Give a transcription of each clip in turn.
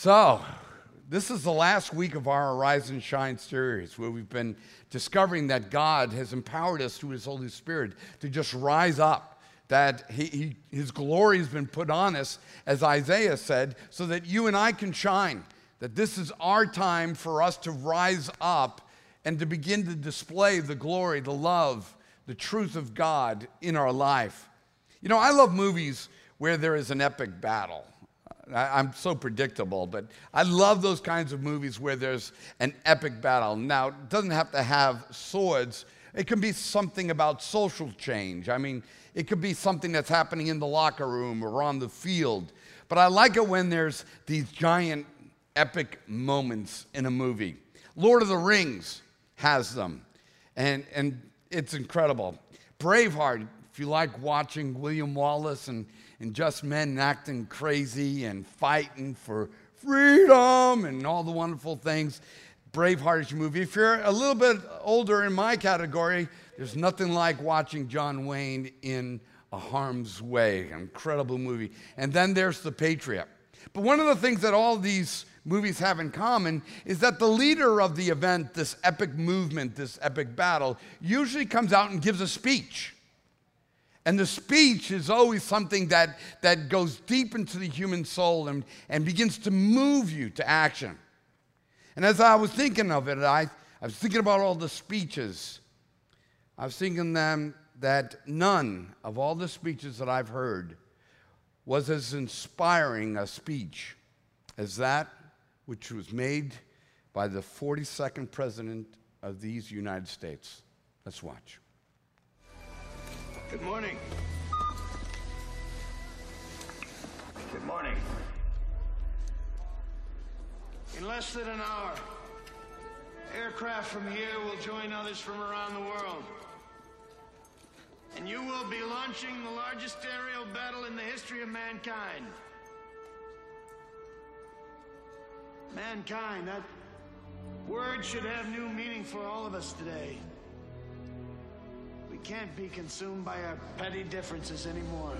So, this is the last week of our Arise and Shine series, where we've been discovering that God has empowered us through His Holy Spirit to just rise up, that His glory has been put on us, as Isaiah said, so that you and I can shine, that this is our time for us to rise up and to begin to display the glory, the love, the truth of God in our life. You know, I love movies where there is an epic battle. I'm so predictable, but I love those kinds of movies where there's an epic battle. Now, it doesn't have to have swords. It can be something about social change. I mean, it could be something that's happening in the locker room or on the field. But I like it when there's these giant epic moments in a movie. Lord of the Rings has them, and it's incredible. Braveheart, if you like watching William Wallace and just men acting crazy and fighting for freedom and all the wonderful things. Braveheart movie. If you're a little bit older in my category, there's nothing like watching John Wayne in a harm's way. An incredible movie. And then there's The Patriot. But one of the things that all these movies have in common is that the leader of the event, this epic movement, this epic battle, usually comes out and gives a speech. And the speech is always something that goes deep into the human soul and begins to move you to action. And as I was thinking of it, I was thinking about all the speeches. I was thinking that none of all the speeches that I've heard was as inspiring a speech as that which was made by the 42nd President of these United States. Let's watch. Good morning. Good morning. In less than an hour, aircraft from here will join others from around the world. And you will be launching the largest aerial battle in the history of mankind. Mankind, that word should have new meaning for all of us today. We can't be consumed by our petty differences anymore.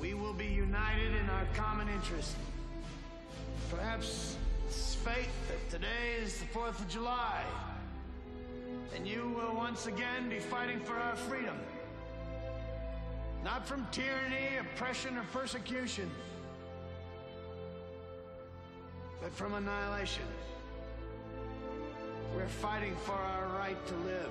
We will be united in our common interest. Perhaps it's fate that today is the 4th of July, and you will once again be fighting for our freedom. Not from tyranny, oppression, or persecution, but from annihilation. We're fighting for our right to live,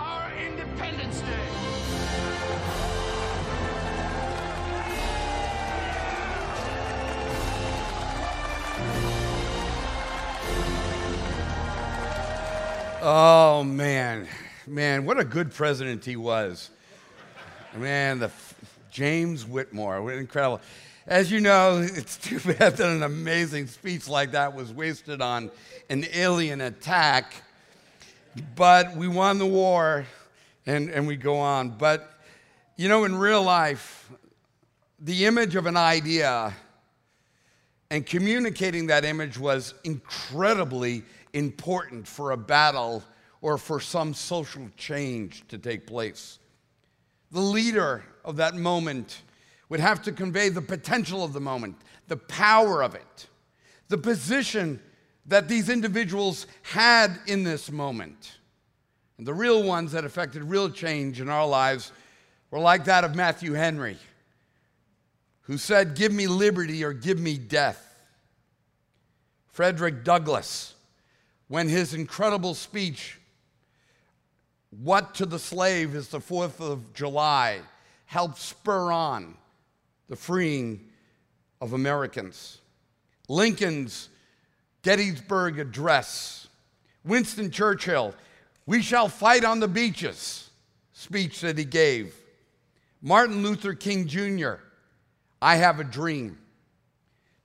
our Independence Day. Oh, man. Man, what a good president he was. Man, James Whitmore, incredible. As you know, it's too bad that an amazing speech like that was wasted on an alien attack. But we won the war, and we go on. But, you know, in real life, the image of an idea and communicating that image was incredibly important for a battle or for some social change to take place. The leader of that moment would have to convey the potential of the moment, the power of it, the position that these individuals had in this moment. And the real ones that affected real change in our lives were like that of Matthew Henry, who said, "Give me liberty or give me death." Frederick Douglass, when his incredible speech, "What to the slave is the 4th of July," helped spur on the freeing of Americans. Lincoln's Gettysburg Address. Winston Churchill, "We shall fight on the beaches," speech that he gave. Martin Luther King Jr., "I have a dream."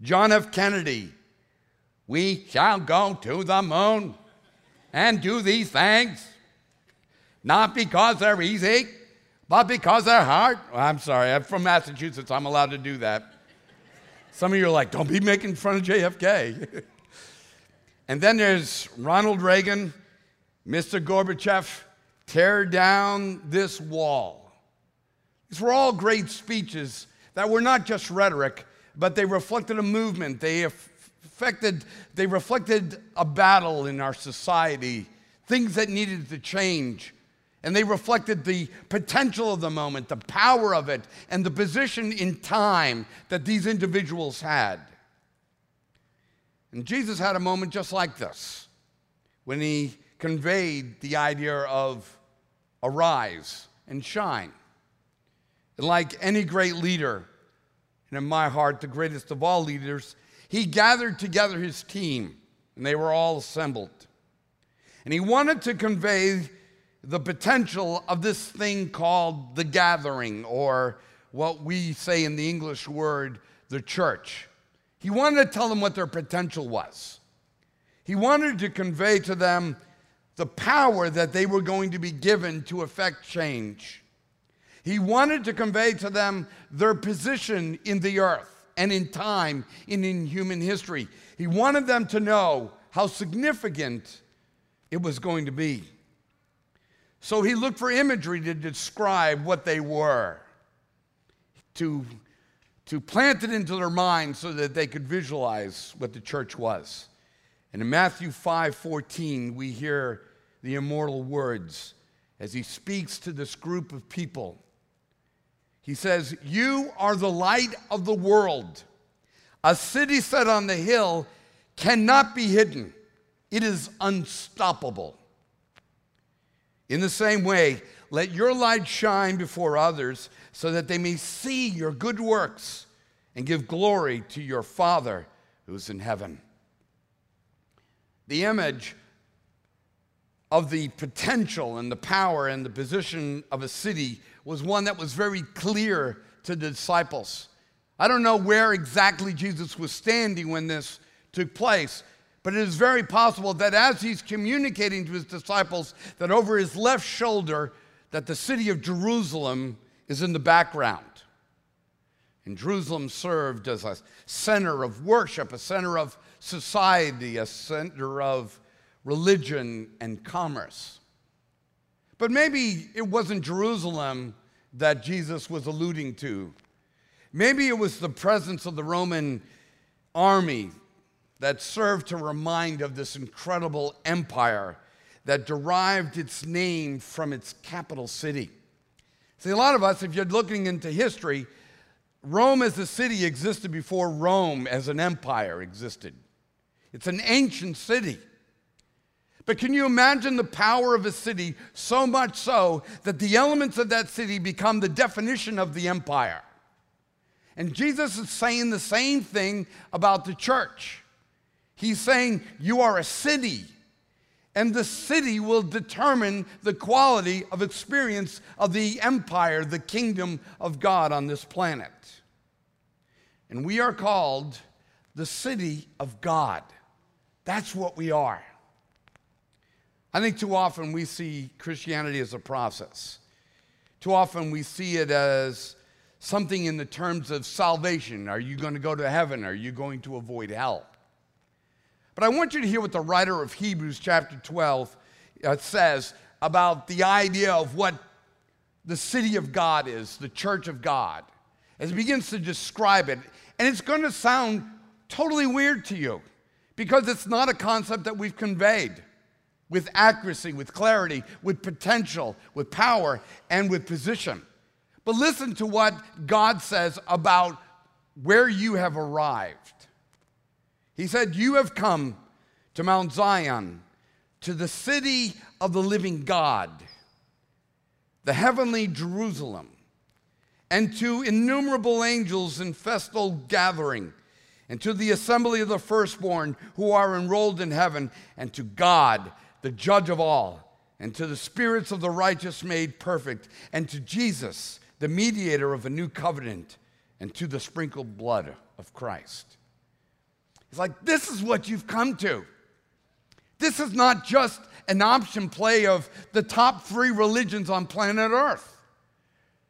John F. Kennedy, "We shall go to the moon and do these things, not because they're easy, but because they're hard." Well, I'm sorry, I'm from Massachusetts, I'm allowed to do that. Some of you are like, don't be making fun of JFK. And then there's Ronald Reagan, Mr. Gorbachev, "Tear down this wall." These were all great speeches that were not just rhetoric, but they reflected a movement. They reflected a battle in our society, things that needed to change. And they reflected the potential of the moment, the power of it, and the position in time that these individuals had. And Jesus had a moment just like this when he conveyed the idea of arise and shine. And like any great leader, and in my heart, the greatest of all leaders, he gathered together his team, and they were all assembled. And he wanted to convey the potential of this thing called the gathering, or what we say in the English word, the church. He wanted to tell them what their potential was. He wanted to convey to them the power that they were going to be given to effect change. He wanted to convey to them their position in the earth and in time and in human history. He wanted them to know how significant it was going to be. So he looked for imagery to describe what they were, to plant it into their minds so that they could visualize what the church was. And in Matthew 5:14, we hear the immortal words as he speaks to this group of people. He says, "You are the light of the world. A city set on the hill cannot be hidden. It is unstoppable. In the same way, let your light shine before others so that they may see your good works and give glory to your Father who is in heaven." The image of the potential and the power and the position of a city was one that was very clear to the disciples. I don't know where exactly Jesus was standing when this took place, but it is very possible that as he's communicating to his disciples, that over his left shoulder, that the city of Jerusalem is in the background. And Jerusalem served as a center of worship, a center of society, a center of religion and commerce. But maybe it wasn't Jerusalem that Jesus was alluding to. Maybe it was the presence of the Roman army that served to remind of this incredible empire that derived its name from its capital city. See, a lot of us, if you're looking into history, Rome as a city existed before Rome as an empire existed. It's an ancient city. But can you imagine the power of a city, so much so that the elements of that city become the definition of the empire? And Jesus is saying the same thing about the church. He's saying, you are a city, and the city will determine the quality of experience of the empire, the kingdom of God on this planet. And we are called the city of God. That's what we are. I think too often we see Christianity as a process. Too often we see it as something in the terms of salvation. Are you going to go to heaven? Are you going to avoid hell? But I want you to hear what the writer of Hebrews chapter 12 says about the idea of what the city of God is, the church of God, as he begins to describe it. And it's going to sound totally weird to you because it's not a concept that we've conveyed with accuracy, with clarity, with potential, with power, and with position. But listen to what God says about where you have arrived. He said, "You have come to Mount Zion, to the city of the living God, the heavenly Jerusalem, and to innumerable angels in festal gathering, and to the assembly of the firstborn who are enrolled in heaven, and to God, the judge of all, and to the spirits of the righteous made perfect, and to Jesus, the mediator of a new covenant, and to the sprinkled blood of Christ." He's like, this is what you've come to. This is not just an option play of the top three religions on planet Earth.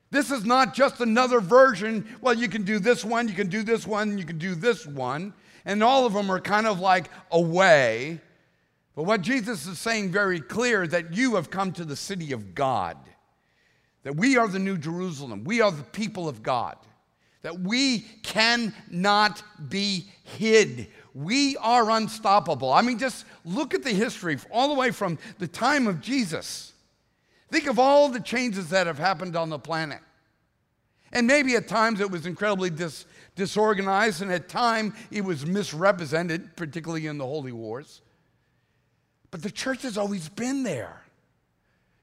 This is not just another version, well, you can do this one, you can do this one, you can do this one, and all of them are kind of like a way. But what Jesus is saying very clear, that you have come to the city of God, that we are the new Jerusalem, we are the people of God, that we cannot be hid. We are unstoppable. I mean, just look at the history all the way from the time of Jesus. Think of all the changes that have happened on the planet. And maybe at times it was incredibly disorganized, and at times it was misrepresented, particularly in the Holy Wars. But the church has always been there.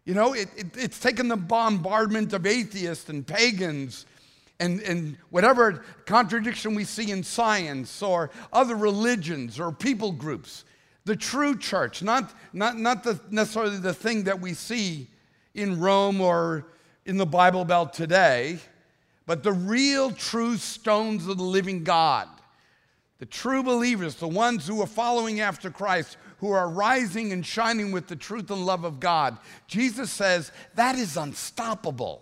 You know, it's taken the bombardment of atheists and pagans and whatever contradiction we see in science or other religions or people groups. The true church, not necessarily the thing that we see in Rome or in the Bible Belt today, but the real true stones of the living God, the true believers, the ones who are following after Christ, who are rising and shining with the truth and love of God. Jesus says that is unstoppable.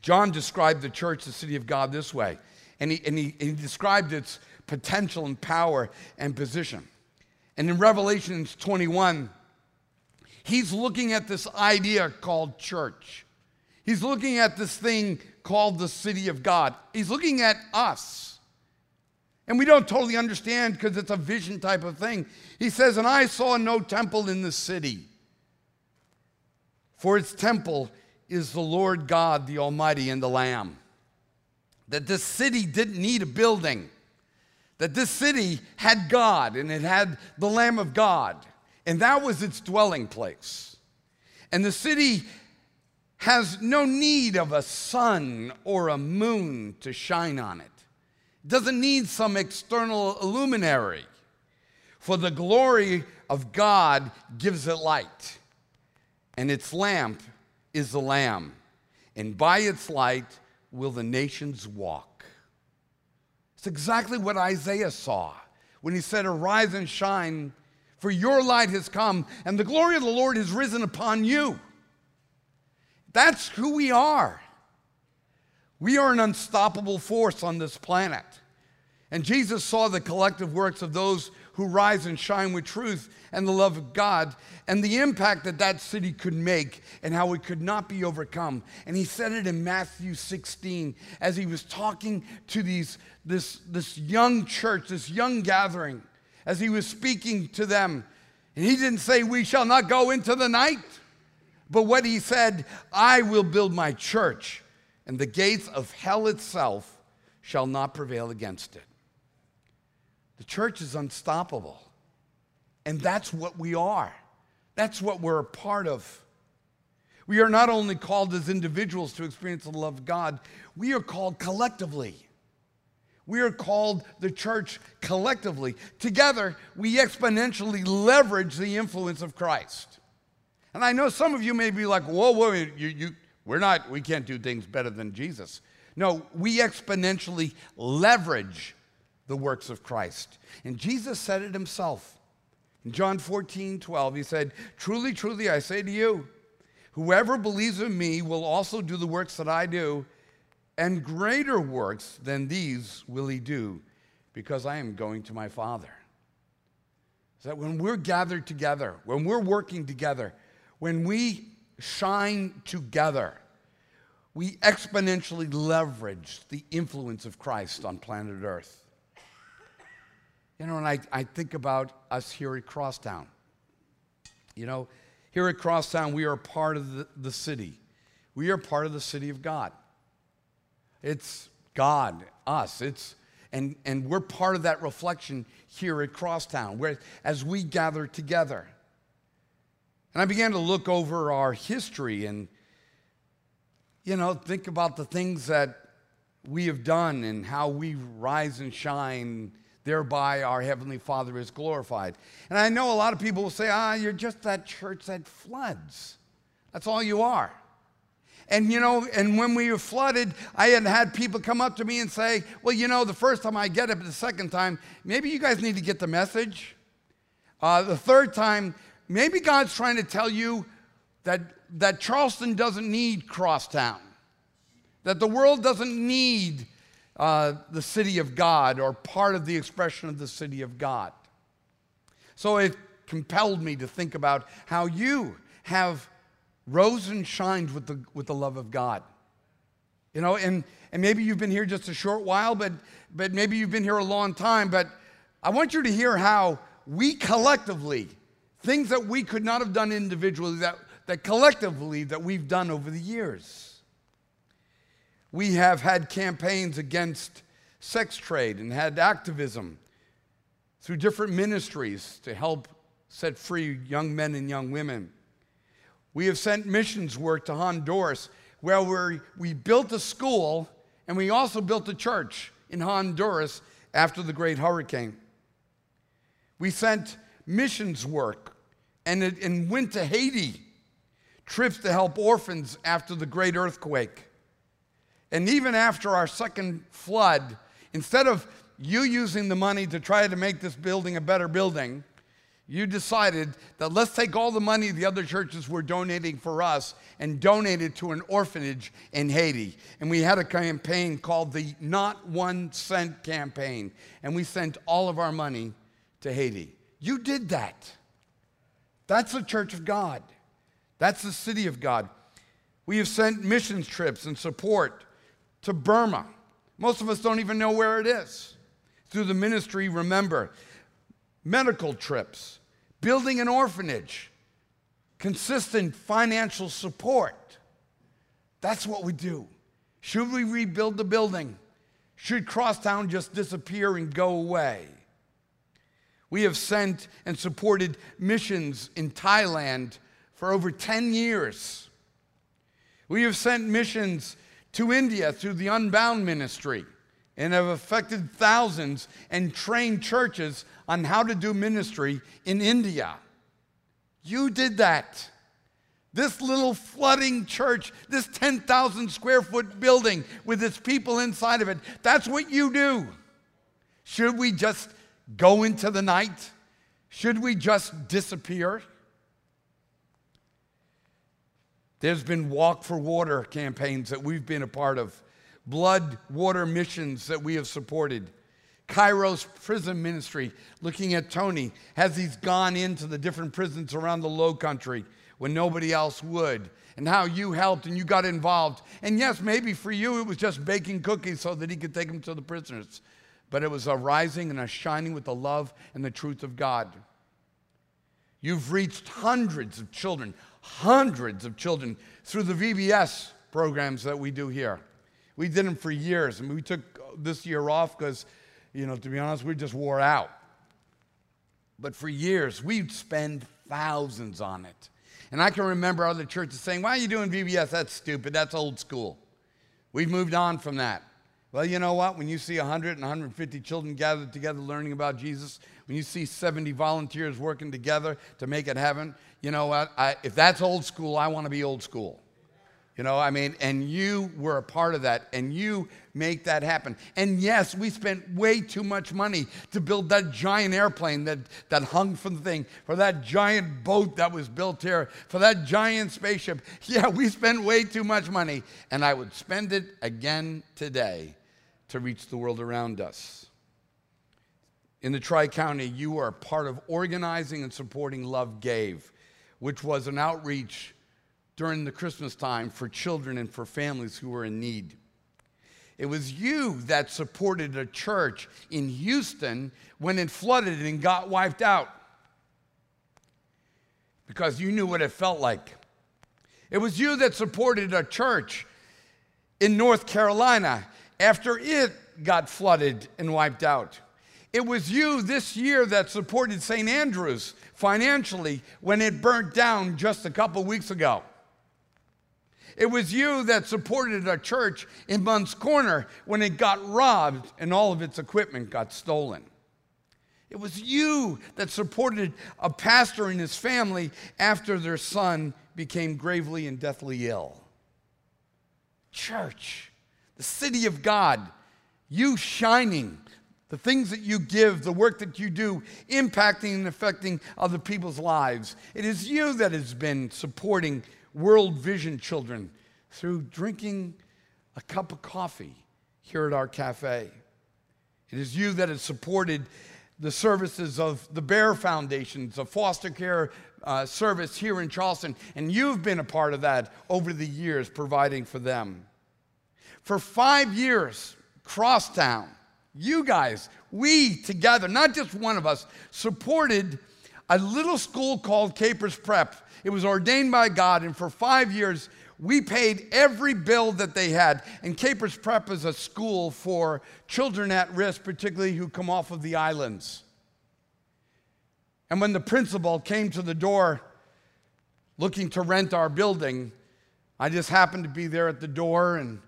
John described the church, the city of God, this way, and he described its potential and power and position. And in Revelation 21, he's looking at this idea called church. He's looking at this thing called the city of God. He's looking at us. And we don't totally understand because it's a vision type of thing. He says, and I saw no temple in the city, for its temple is the Lord God, the Almighty, and the Lamb. That this city didn't need a building. That this city had God, and it had the Lamb of God. And that was its dwelling place. And the city has no need of a sun or a moon to shine on it. It doesn't need some external luminary, for the glory of God gives it light, and its lamp is the Lamb, and by its light will the nations walk. It's exactly what Isaiah saw when he said, "Arise and shine, for your light has come, and the glory of the Lord has risen upon you." That's who we are. We are an unstoppable force on this planet. And Jesus saw the collective works of those who rise and shine with truth and the love of God, and the impact that that city could make, and how it could not be overcome. And he said it in Matthew 16 as he was talking to this young church, this young gathering, as he was speaking to them. And he didn't say, we shall not go into the night. But what he said, I will build my church, and the gates of hell itself shall not prevail against it. The church is unstoppable. And that's what we are. That's what we're a part of. We are not only called as individuals to experience the love of God, we are called collectively. We are called the church collectively. Together, we exponentially leverage the influence of Christ. And I know some of you may be like, whoa, we can't do things better than Jesus. No, we exponentially leverage the works of Christ. And Jesus said it himself. In John 14:12, he said, truly, truly, I say to you, whoever believes in me will also do the works that I do, and greater works than these will he do, because I am going to my Father. So that when we're gathered together, when we're working together, when we shine together, we exponentially leverage the influence of Christ on planet Earth. You know, and I think about us here at Crosstown. You know, here at Crosstown, we are part of the city. We are part of the city of God. It's God, us, and we're part of that reflection here at Crosstown, where as we gather together. And I began to look over our history and, you know, think about the things that we have done and how we rise and shine, thereby our Heavenly Father is glorified. And I know a lot of people will say, you're just that church that floods. That's all you are. And, you know, and when we were flooded, I had people come up to me and say, well, you know, the first time I get it, but the second time, maybe you guys need to get the message. The third time, maybe God's trying to tell you that Charleston doesn't need Crosstown, that the world doesn't need the city of God or part of the expression of the city of God. So it compelled me to think about how you have rose and shined with the love of God. You know, and maybe you've been here just a short while, but maybe you've been here a long time, but I want you to hear how we collectively, things that we could not have done individually, that collectively that we've done over the years. We have had campaigns against sex trade and had activism through different ministries to help set free young men and young women. We have sent missions work to Honduras, where we built a school and we also built a church in Honduras after the Great Hurricane. We sent missions work and went to Haiti, trips to help orphans after the great earthquake. And even after our second flood, instead of you using the money to try to make this building a better building, you decided that let's take all the money the other churches were donating for us and donate it to an orphanage in Haiti. And we had a campaign called the Not 1 Cent Campaign, and we sent all of our money to Haiti. You did that. That's the Church of God. That's the city of God. We have sent missions trips and support to Burma. Most of us don't even know where it is. Through the ministry, remember, medical trips, building an orphanage, consistent financial support. That's what we do. Should we rebuild the building? Should Crosstown just disappear and go away? We have sent and supported missions in Thailand for over 10 years. We have sent missions to India through the Unbound Ministry and have affected thousands and trained churches on how to do ministry in India. You did that. This little flooding church, this 10,000 square foot building with its people inside of it, that's what you do. Should we just go into the night? Should we just disappear? There's been Walk for Water campaigns that we've been a part of, blood water missions that we have supported. Cairo's prison ministry, looking at Tony, has he's gone into the different prisons around the Low Country when nobody else would, and how you helped and you got involved. And yes, maybe for you it was just baking cookies so that he could take them to the prisoners. But it was a rising and a shining with the love and the truth of God. You've reached hundreds of children through the VBS programs that we do here. We did them for years, and we took this year off because, you know, to be honest, we just wore out. But for years, we'd spend thousands on it. And I can remember other churches saying, why are you doing VBS? That's stupid. That's old school. We've moved on from that. Well, you know what? When you see 100 and 150 children gathered together learning about Jesus, when you see 70 volunteers working together to make it happen, you know what? If that's old school, I want to be old school. You know, I mean, and you were a part of that, and you make that happen. And yes, we spent way too much money to build that giant airplane that hung from the thing, for that giant boat that was built here, for that giant spaceship. Yeah, we spent way too much money, and I would spend it again today to reach the world around us. In the Tri-County, you are part of organizing and supporting Love Gave, which was an outreach during the Christmas time for children and for families who were in need. It was you that supported a church in Houston when it flooded and got wiped out, because you knew what it felt like. It was you that supported a church in North Carolina after it got flooded and wiped out. It was you this year that supported St. Andrews financially when it burnt down just a couple weeks ago. It was you that supported a church in Bunts Corner when it got robbed and all of its equipment got stolen. It was you that supported a pastor and his family after their son became gravely and deathly ill. church, the city of God, you shining, the things that you give, the work that you do, impacting and affecting other people's lives. It is you that has been supporting World Vision children through drinking a cup of coffee here at our cafe. It is you that has supported the services of the Bear Foundations, of foster care service here in Charleston, and you've been a part of that over the years, providing for them. For 5 years, Crosstown, you guys, we together, not just one of us, supported a little school called Capers Prep. It was ordained by God, and for 5 years, we paid every bill that they had. And Capers Prep is a school for children at risk, particularly who come off of the islands. And when the principal came to the door looking to rent our building, I just happened to be there at the door, and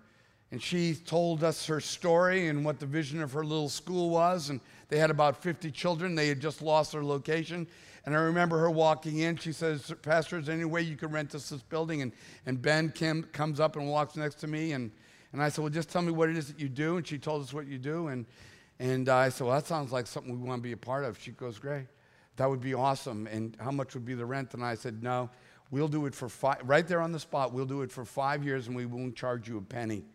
she told us her story and what the vision of her little school was. And they had about 50 children. They had just lost their location. And I remember her walking in. She says, "Pastor, is there any way you could rent us this building?" And Ben Kim comes up and walks next to me. And I said, "Well, just tell me what it is that you do." And she told us what you do. And I said, "Well, that sounds like something we want to be a part of." She goes, "Great. That would be awesome. And how much would be the rent?" And I said, "No, we'll do it for right there on the spot. We'll do it for 5 years, and we won't charge you a penny.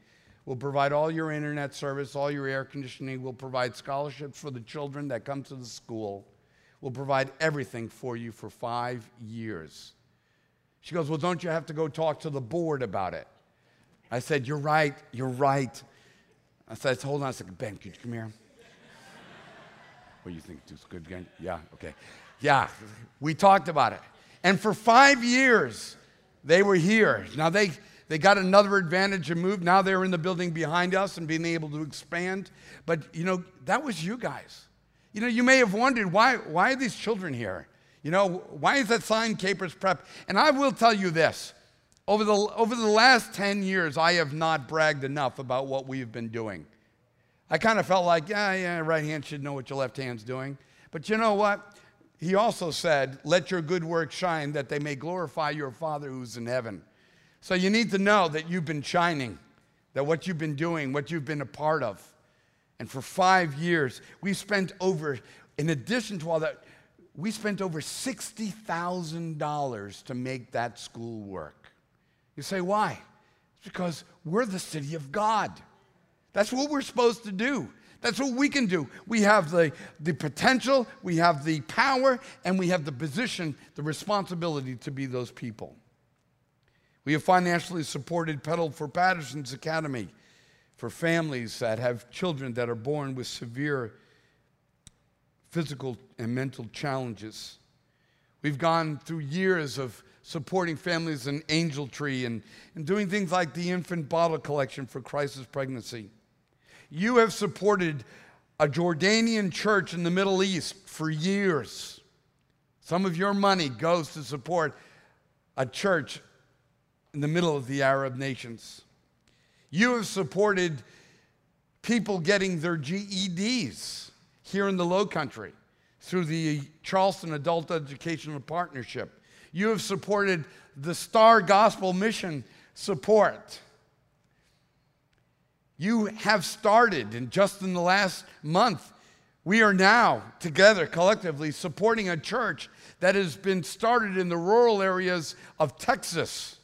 We'll provide all your internet service, all your air conditioning. We'll provide scholarships for the children that come to the school. We'll provide everything for you for 5 years." She goes, "Well, don't you have to go talk to the board about it?" I said, You're right. I said, "Hold on a second, Ben, could you come here? What do you think? It's good again? Yeah, okay. Yeah, we talked about it." And for 5 years, they were here. Now, they got another advantage and moved. Now they're in the building behind us and being able to expand. But, you know, that was you guys. You know, you may have wondered, why are these children here? You know, why is that sign Capers Prep? And I will tell you this. Over the last 10 years, I have not bragged enough about what we've been doing. I kind of felt like, yeah, right hand should know what your left hand's doing. But you know what? He also said, "Let your good work shine, that they may glorify your Father who's in heaven." So you need to know that you've been shining, that what you've been doing, what you've been a part of. And for 5 years, we spent over, in addition to all that, we spent over $60,000 to make that school work. You say, why? It's because we're the city of God. That's what we're supposed to do. That's what we can do. We have the potential, we have the power, and we have the position, the responsibility to be those people. We have financially supported Pedal for Patterson's Academy for families that have children that are born with severe physical and mental challenges. We've gone through years of supporting families in Angel Tree and doing things like the infant bottle collection for crisis pregnancy. You have supported a Jordanian church in the Middle East for years. Some of your money goes to support a church in the middle of the Arab nations. You have supported people getting their GEDs here in the Low Country through the Charleston Adult Educational Partnership. You have supported the Star Gospel Mission support. You have started, and just in the last month, we are now together collectively supporting a church that has been started in the rural areas of Texas.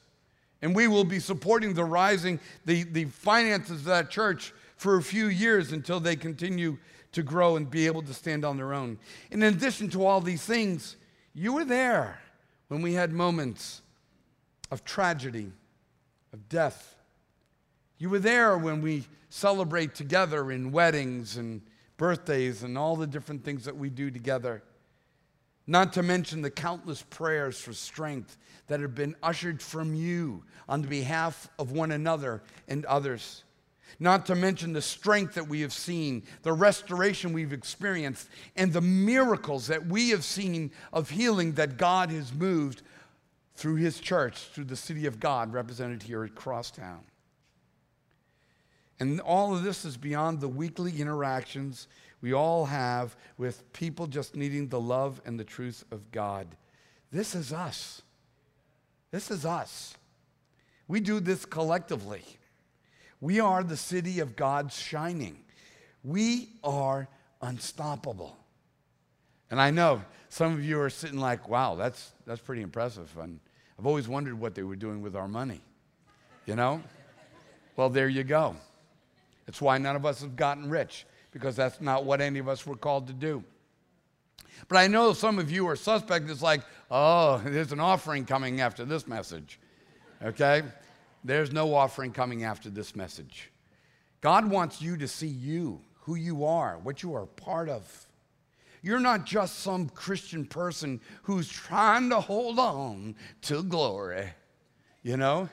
And we will be supporting the the finances of that church for a few years until they continue to grow and be able to stand on their own. And in addition to all these things, you were there when we had moments of tragedy, of death. You were there when we celebrate together in weddings and birthdays and all the different things that we do together. Not to mention the countless prayers for strength that have been ushered from you on behalf of one another and others. Not to mention the strength that we have seen, the restoration we've experienced, and the miracles that we have seen of healing that God has moved through His church, through the city of God represented here at Crosstown. And all of this is beyond the weekly interactions we all have with people just needing the love and the truth of God. This is us. This is us. We do this collectively. We are the city of God's shining. We are unstoppable. And I know some of you are sitting like, wow, that's pretty impressive. And I've always wondered what they were doing with our money, you know? Well, there you go. That's why none of us have gotten rich, because that's not what any of us were called to do. But I know some of you are suspect. It's like, oh, there's an offering coming after this message, okay? There's no offering coming after this message. God wants you to see you, who you are, what you are part of. You're not just some Christian person who's trying to hold on to glory, you know?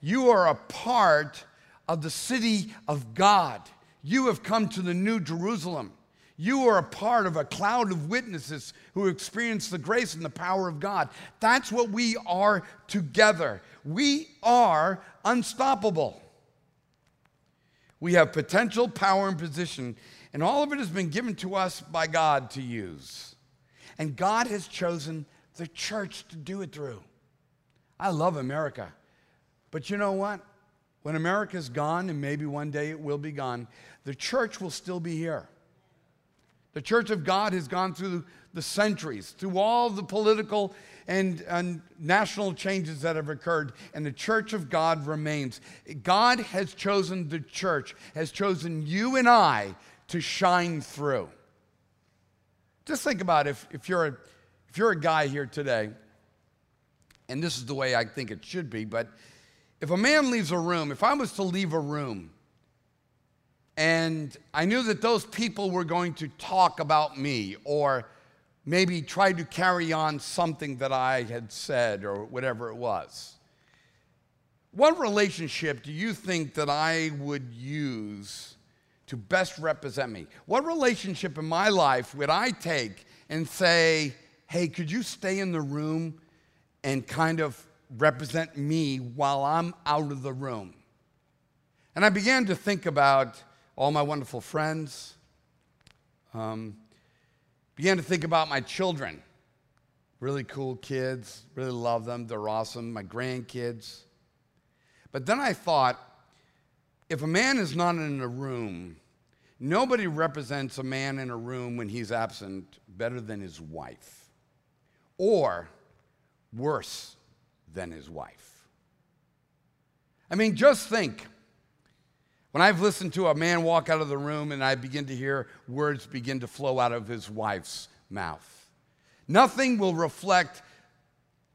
You are a part of the city of God. You have come to the New Jerusalem. You are a part of a cloud of witnesses who experience the grace and the power of God. That's what we are together. We are unstoppable. We have potential, power, and position, and all of it has been given to us by God to use. And God has chosen the church to do it through. I love America, but you know what? When America's gone, and maybe one day it will be gone, the church will still be here. The church of God has gone through the centuries, through all the political and national changes that have occurred, and the church of God remains. God has chosen the church, has chosen you and I to shine through. Just think about if you're a guy here today, and this is the way I think it should be, but if a man leaves a room, if I was to leave a room, and I knew that those people were going to talk about me or maybe try to carry on something that I had said or whatever it was. What relationship do you think that I would use to best represent me? What relationship in my life would I take and say, hey, could you stay in the room and kind of represent me while I'm out of the room? And I began to think about all my wonderful friends, began to think about my children, really cool kids, really love them, they're awesome, my grandkids. But then I thought, if a man is not in a room, nobody represents a man in a room when he's absent better than his wife, or worse than his wife. I mean, just think. When I've listened to a man walk out of the room and I begin to hear words begin to flow out of his wife's mouth, nothing will reflect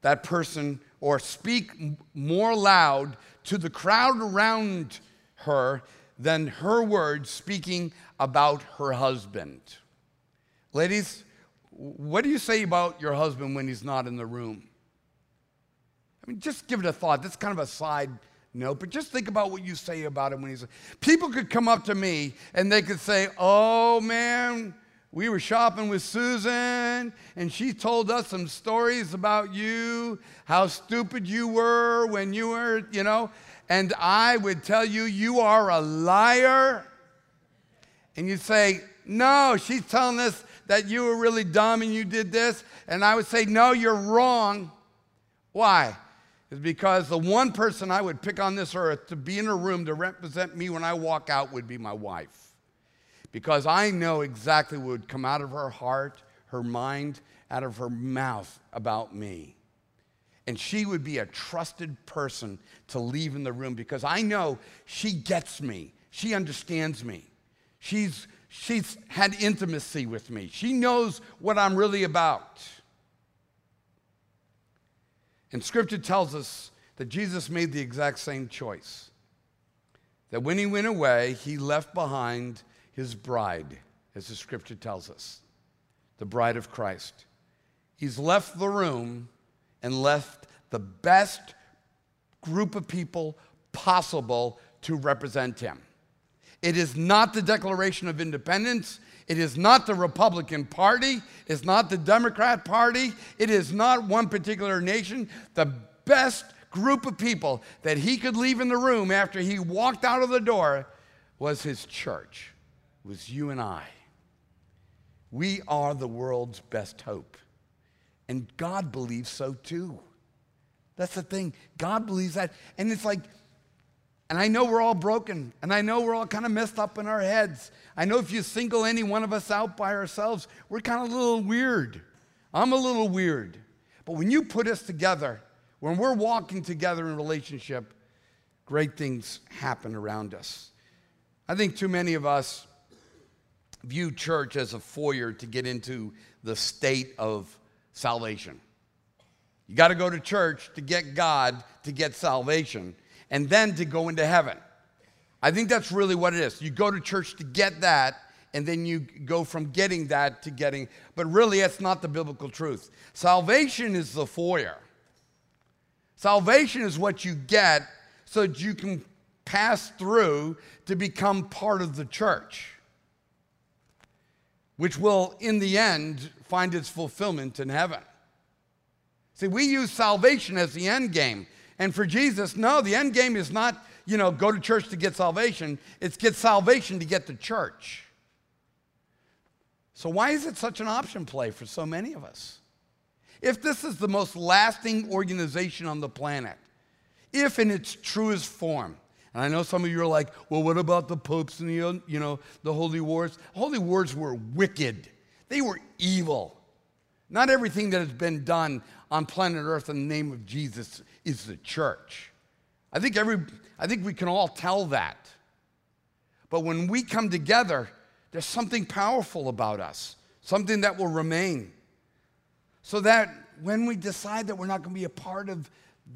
that person or speak more loud to the crowd around her than her words speaking about her husband. Ladies, what do you say about your husband when he's not in the room? I mean, just give it a thought. That's kind of a side no, but just think about what you say about him when he's... People could come up to me and they could say, oh, man, we were shopping with Susan and she told us some stories about you, how stupid you were when you were, you know, and I would tell you, you are a liar. And you'd say, no, she's telling us that you were really dumb and you did this. And I would say, no, you're wrong. Why? Is because the one person I would pick on this earth to be in a room to represent me when I walk out would be my wife. Because I know exactly what would come out of her heart, her mind, out of her mouth about me. And she would be a trusted person to leave in the room because I know she gets me. She understands me. She's had intimacy with me. She knows what I'm really about. And Scripture tells us that Jesus made the exact same choice. That when he went away, he left behind his bride, as the Scripture tells us, the bride of Christ. He's left the room and left the best group of people possible to represent him. It is not the Declaration of Independence. It is not the Republican Party. It's not the Democrat Party. It is not one particular nation. The best group of people that he could leave in the room after he walked out of the door was his church. It was you and I. We are the world's best hope. And God believes so too. That's the thing. God believes that. And it's like, And I know we're all broken, and I know we're all kind of messed up in our heads. I know if you single any one of us out by ourselves, we're kind of a little weird. I'm a little weird. But when you put us together, when we're walking together in relationship, great things happen around us. I think too many of us view church as a foyer to get into the state of salvation. You got to go to church to get God, to get salvation, and then to go into heaven. I think that's really what it is. You go to church to get that, and then you go from getting that to getting, but really that's not the biblical truth. Salvation is the foyer. Salvation is what you get so that you can pass through to become part of the church, which will, in the end, find its fulfillment in heaven. See, we use salvation as the end game. And for Jesus, no, the end game is not, you know, go to church to get salvation. It's get salvation to get to church. So why is it such an option play for so many of us? If this is the most lasting organization on the planet, if in its truest form, and I know some of you are like, well, what about the popes and the, you know, the holy wars? Holy wars were wicked. They were evil. Not everything that has been done on planet Earth in the name of Jesus is the church. I think we can all tell that. But when we come together, there's something powerful about us, something that will remain. So that when we decide that we're not going to be a part of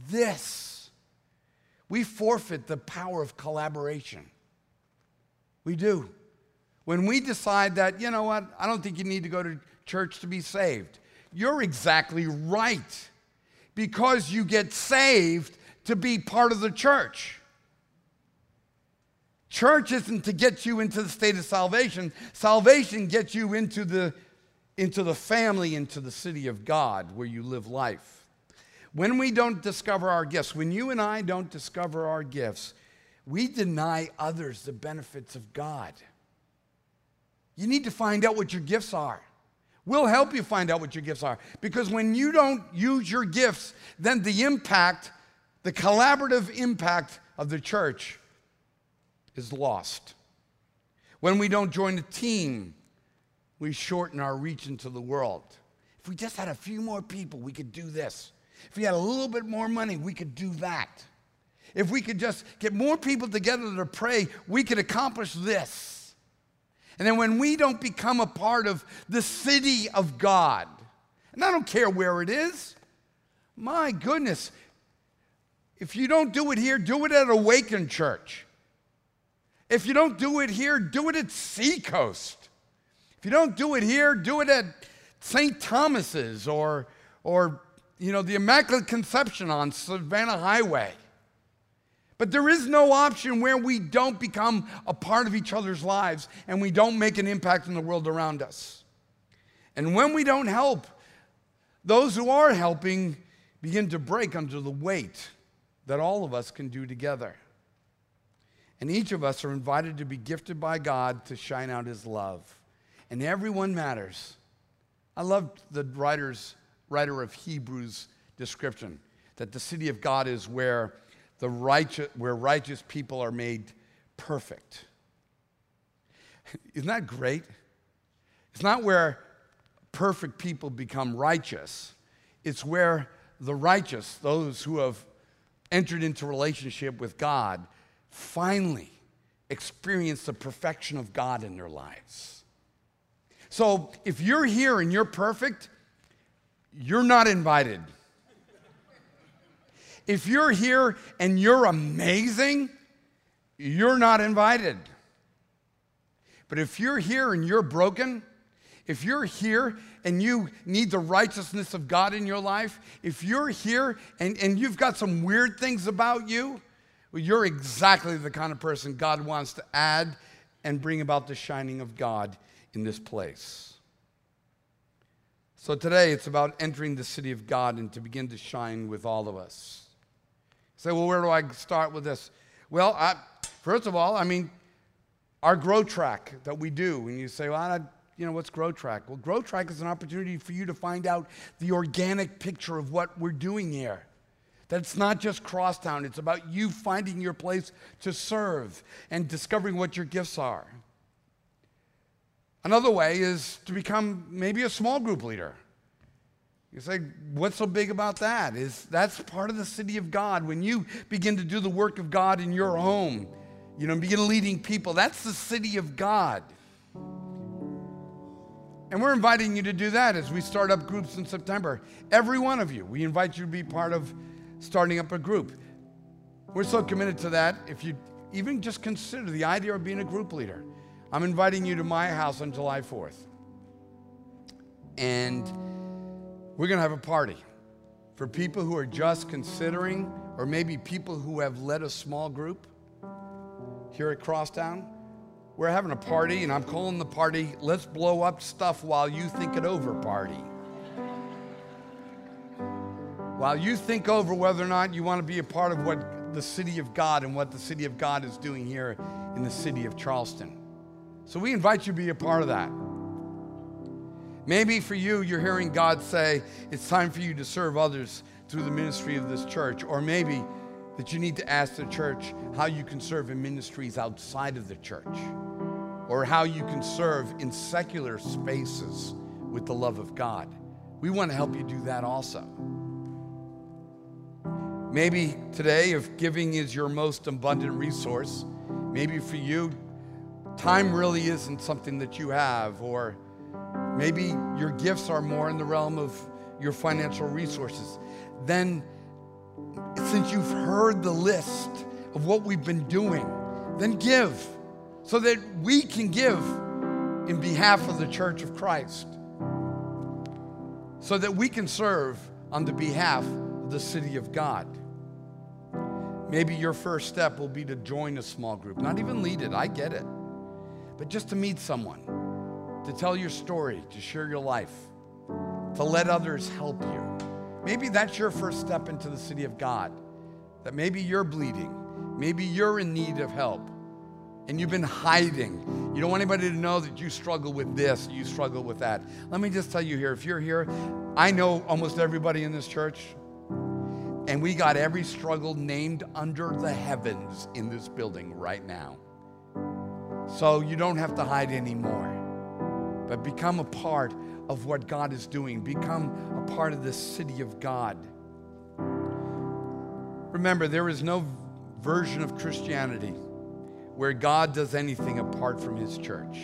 this, we forfeit the power of collaboration. We do. When we decide that, you know what, I don't think you need to go to church to be saved. You're exactly right, because you get saved to be part of the church. Church isn't to get you into the state of salvation. Salvation gets you into the family, into the city of God where you live life. When we don't discover our gifts, when you and I don't discover our gifts, we deny others the benefits of God. You need to find out what your gifts are. We'll help you find out what your gifts are. Because when you don't use your gifts, then the impact, the collaborative impact of the church is lost. When we don't join a team, we shorten our reach into the world. If we just had a few more people, we could do this. If we had a little bit more money, we could do that. If we could just get more people together to pray, we could accomplish this. And then when we don't become a part of the city of God, and I don't care where it is, my goodness, if you don't do it here, do it at Awaken Church. If you don't do it here, do it at Seacoast. If you don't do it here, do it at St. Thomas's or you know, the Immaculate Conception on Savannah Highway. But there is no option where we don't become a part of each other's lives and we don't make an impact in the world around us. And when we don't help, those who are helping begin to break under the weight that all of us can do together. And each of us are invited to be gifted by God to shine out His love. And everyone matters. I loved the writer of Hebrews' description that the city of God is where righteous people are made perfect. Isn't that great? It's not where perfect people become righteous. It's where the righteous, those who have entered into relationship with God, finally experience the perfection of God in their lives. So if you're here and you're perfect, you're not invited. If you're here and you're amazing, you're not invited. But if you're here and you're broken, if you're here and you need the righteousness of God in your life, if you're here and you've got some weird things about you, well, you're exactly the kind of person God wants to add and bring about the shining of God in this place. So today it's about entering the city of God and to begin to shine with all of us. Say, well, where do I start with this? Well, first of all, I mean, our Grow Track that we do, and you say, well, what's Grow Track? Well, Grow Track is an opportunity for you to find out the organic picture of what we're doing here. That's not just Crosstown. It's about you finding your place to serve and discovering what your gifts are. Another way is to become maybe a small group leader. You say, what's so big about that? That's part of the city of God. When you begin to do the work of God in your home, you know, begin leading people, that's the city of God. And we're inviting you to do that as we start up groups in September. Every one of you, we invite you to be part of starting up a group. We're so committed to that. If you even just consider the idea of being a group leader, I'm inviting you to my house on July 4th. And we're going to have a party for people who are just considering, or maybe people who have led a small group here at Crosstown. We're having a party, and I'm calling the party, "Let's Blow Up Stuff While You Think It Over" party. While you think over whether or not you want to be a part of what the city of God and what the city of God is doing here in the city of Charleston. So we invite you to be a part of that. Maybe for you, you're hearing God say, it's time for you to serve others through the ministry of this church, or maybe that you need to ask the church how you can serve in ministries outside of the church, or how you can serve in secular spaces with the love of God. We want to help you do that also. Maybe today, if giving is your most abundant resource, maybe for you, time really isn't something that you have, or maybe your gifts are more in the realm of your financial resources. Then, since you've heard the list of what we've been doing, then give, so that we can give in behalf of the Church of Christ, so that we can serve on the behalf of the city of God. Maybe your first step will be to join a small group, not even lead it, I get it, but just to meet someone, to tell your story, to share your life, to let others help you. Maybe that's your first step into the city of God, that maybe you're bleeding, maybe you're in need of help, and you've been hiding. You don't want anybody to know that you struggle with this, you struggle with that. Let me just tell you here, if you're here, I know almost everybody in this church, and we got every struggle named under the heavens in this building right now. So you don't have to hide anymore, but become a part of what God is doing. Become a part of the city of God. Remember, there is no version of Christianity where God does anything apart from his church.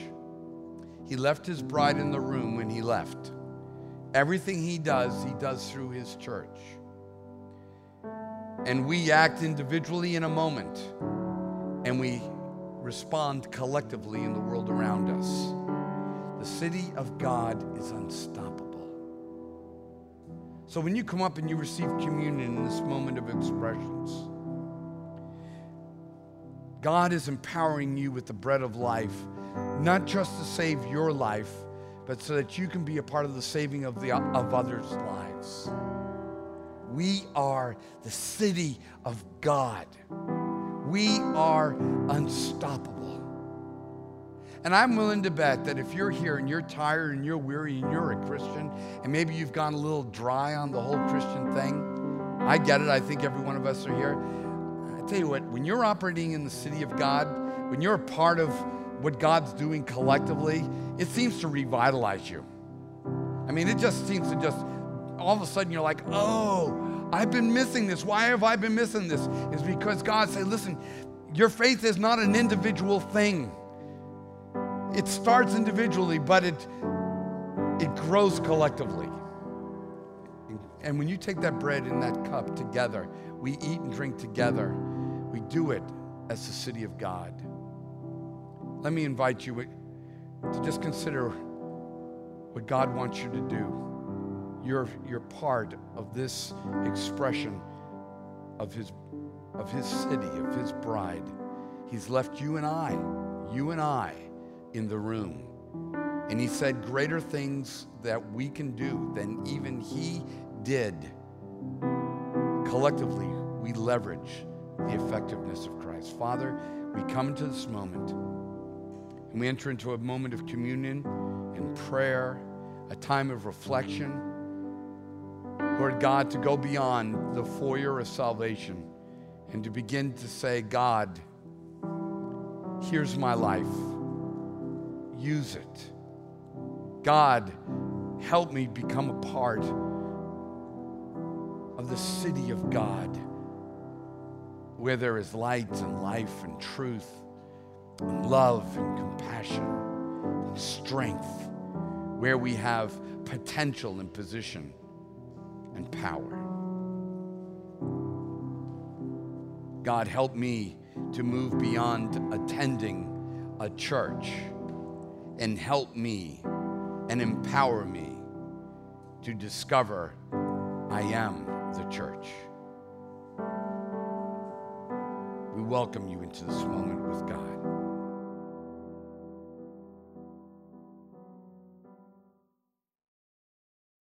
He left his bride in the room when he left. Everything he does through his church. And we act individually in a moment, and we respond collectively in the world around us. The city of God is unstoppable. So when you come up and you receive communion in this moment of expressions, God is empowering you with the bread of life, not just to save your life, but so that you can be a part of the saving of others' lives. We are the city of God. We are unstoppable. And I'm willing to bet that if you're here and you're tired and you're weary and you're a Christian, and maybe you've gone a little dry on the whole Christian thing, I get it. I think every one of us are here. I tell you what, when you're operating in the city of God, when you're a part of what God's doing collectively, it seems to revitalize you. I mean, it just seems to just, all of a sudden you're like, oh, I've been missing this. Why have I been missing this? It's because God said, listen, your faith is not an individual thing. It starts individually, but it grows collectively. And when you take that bread and that cup together, we eat and drink together. We do it as the city of God. Let me invite you to just consider what God wants you to do. You're part of this expression of his city, of his bride. He's left you and I, in the room. And he said, greater things that we can do than even he did. Collectively, we leverage the effectiveness of Christ. Father, we come into this moment, and we enter into a moment of communion and prayer, a time of reflection, Lord God, to go beyond the foyer of salvation and to begin to say, God, here's my life. Use it. God, help me become a part of the city of God, where there is light and life and truth and love and compassion and strength, where we have potential and position and power. God, help me to move beyond attending a church, and help me and empower me to discover I am the church. We welcome you into this moment with God.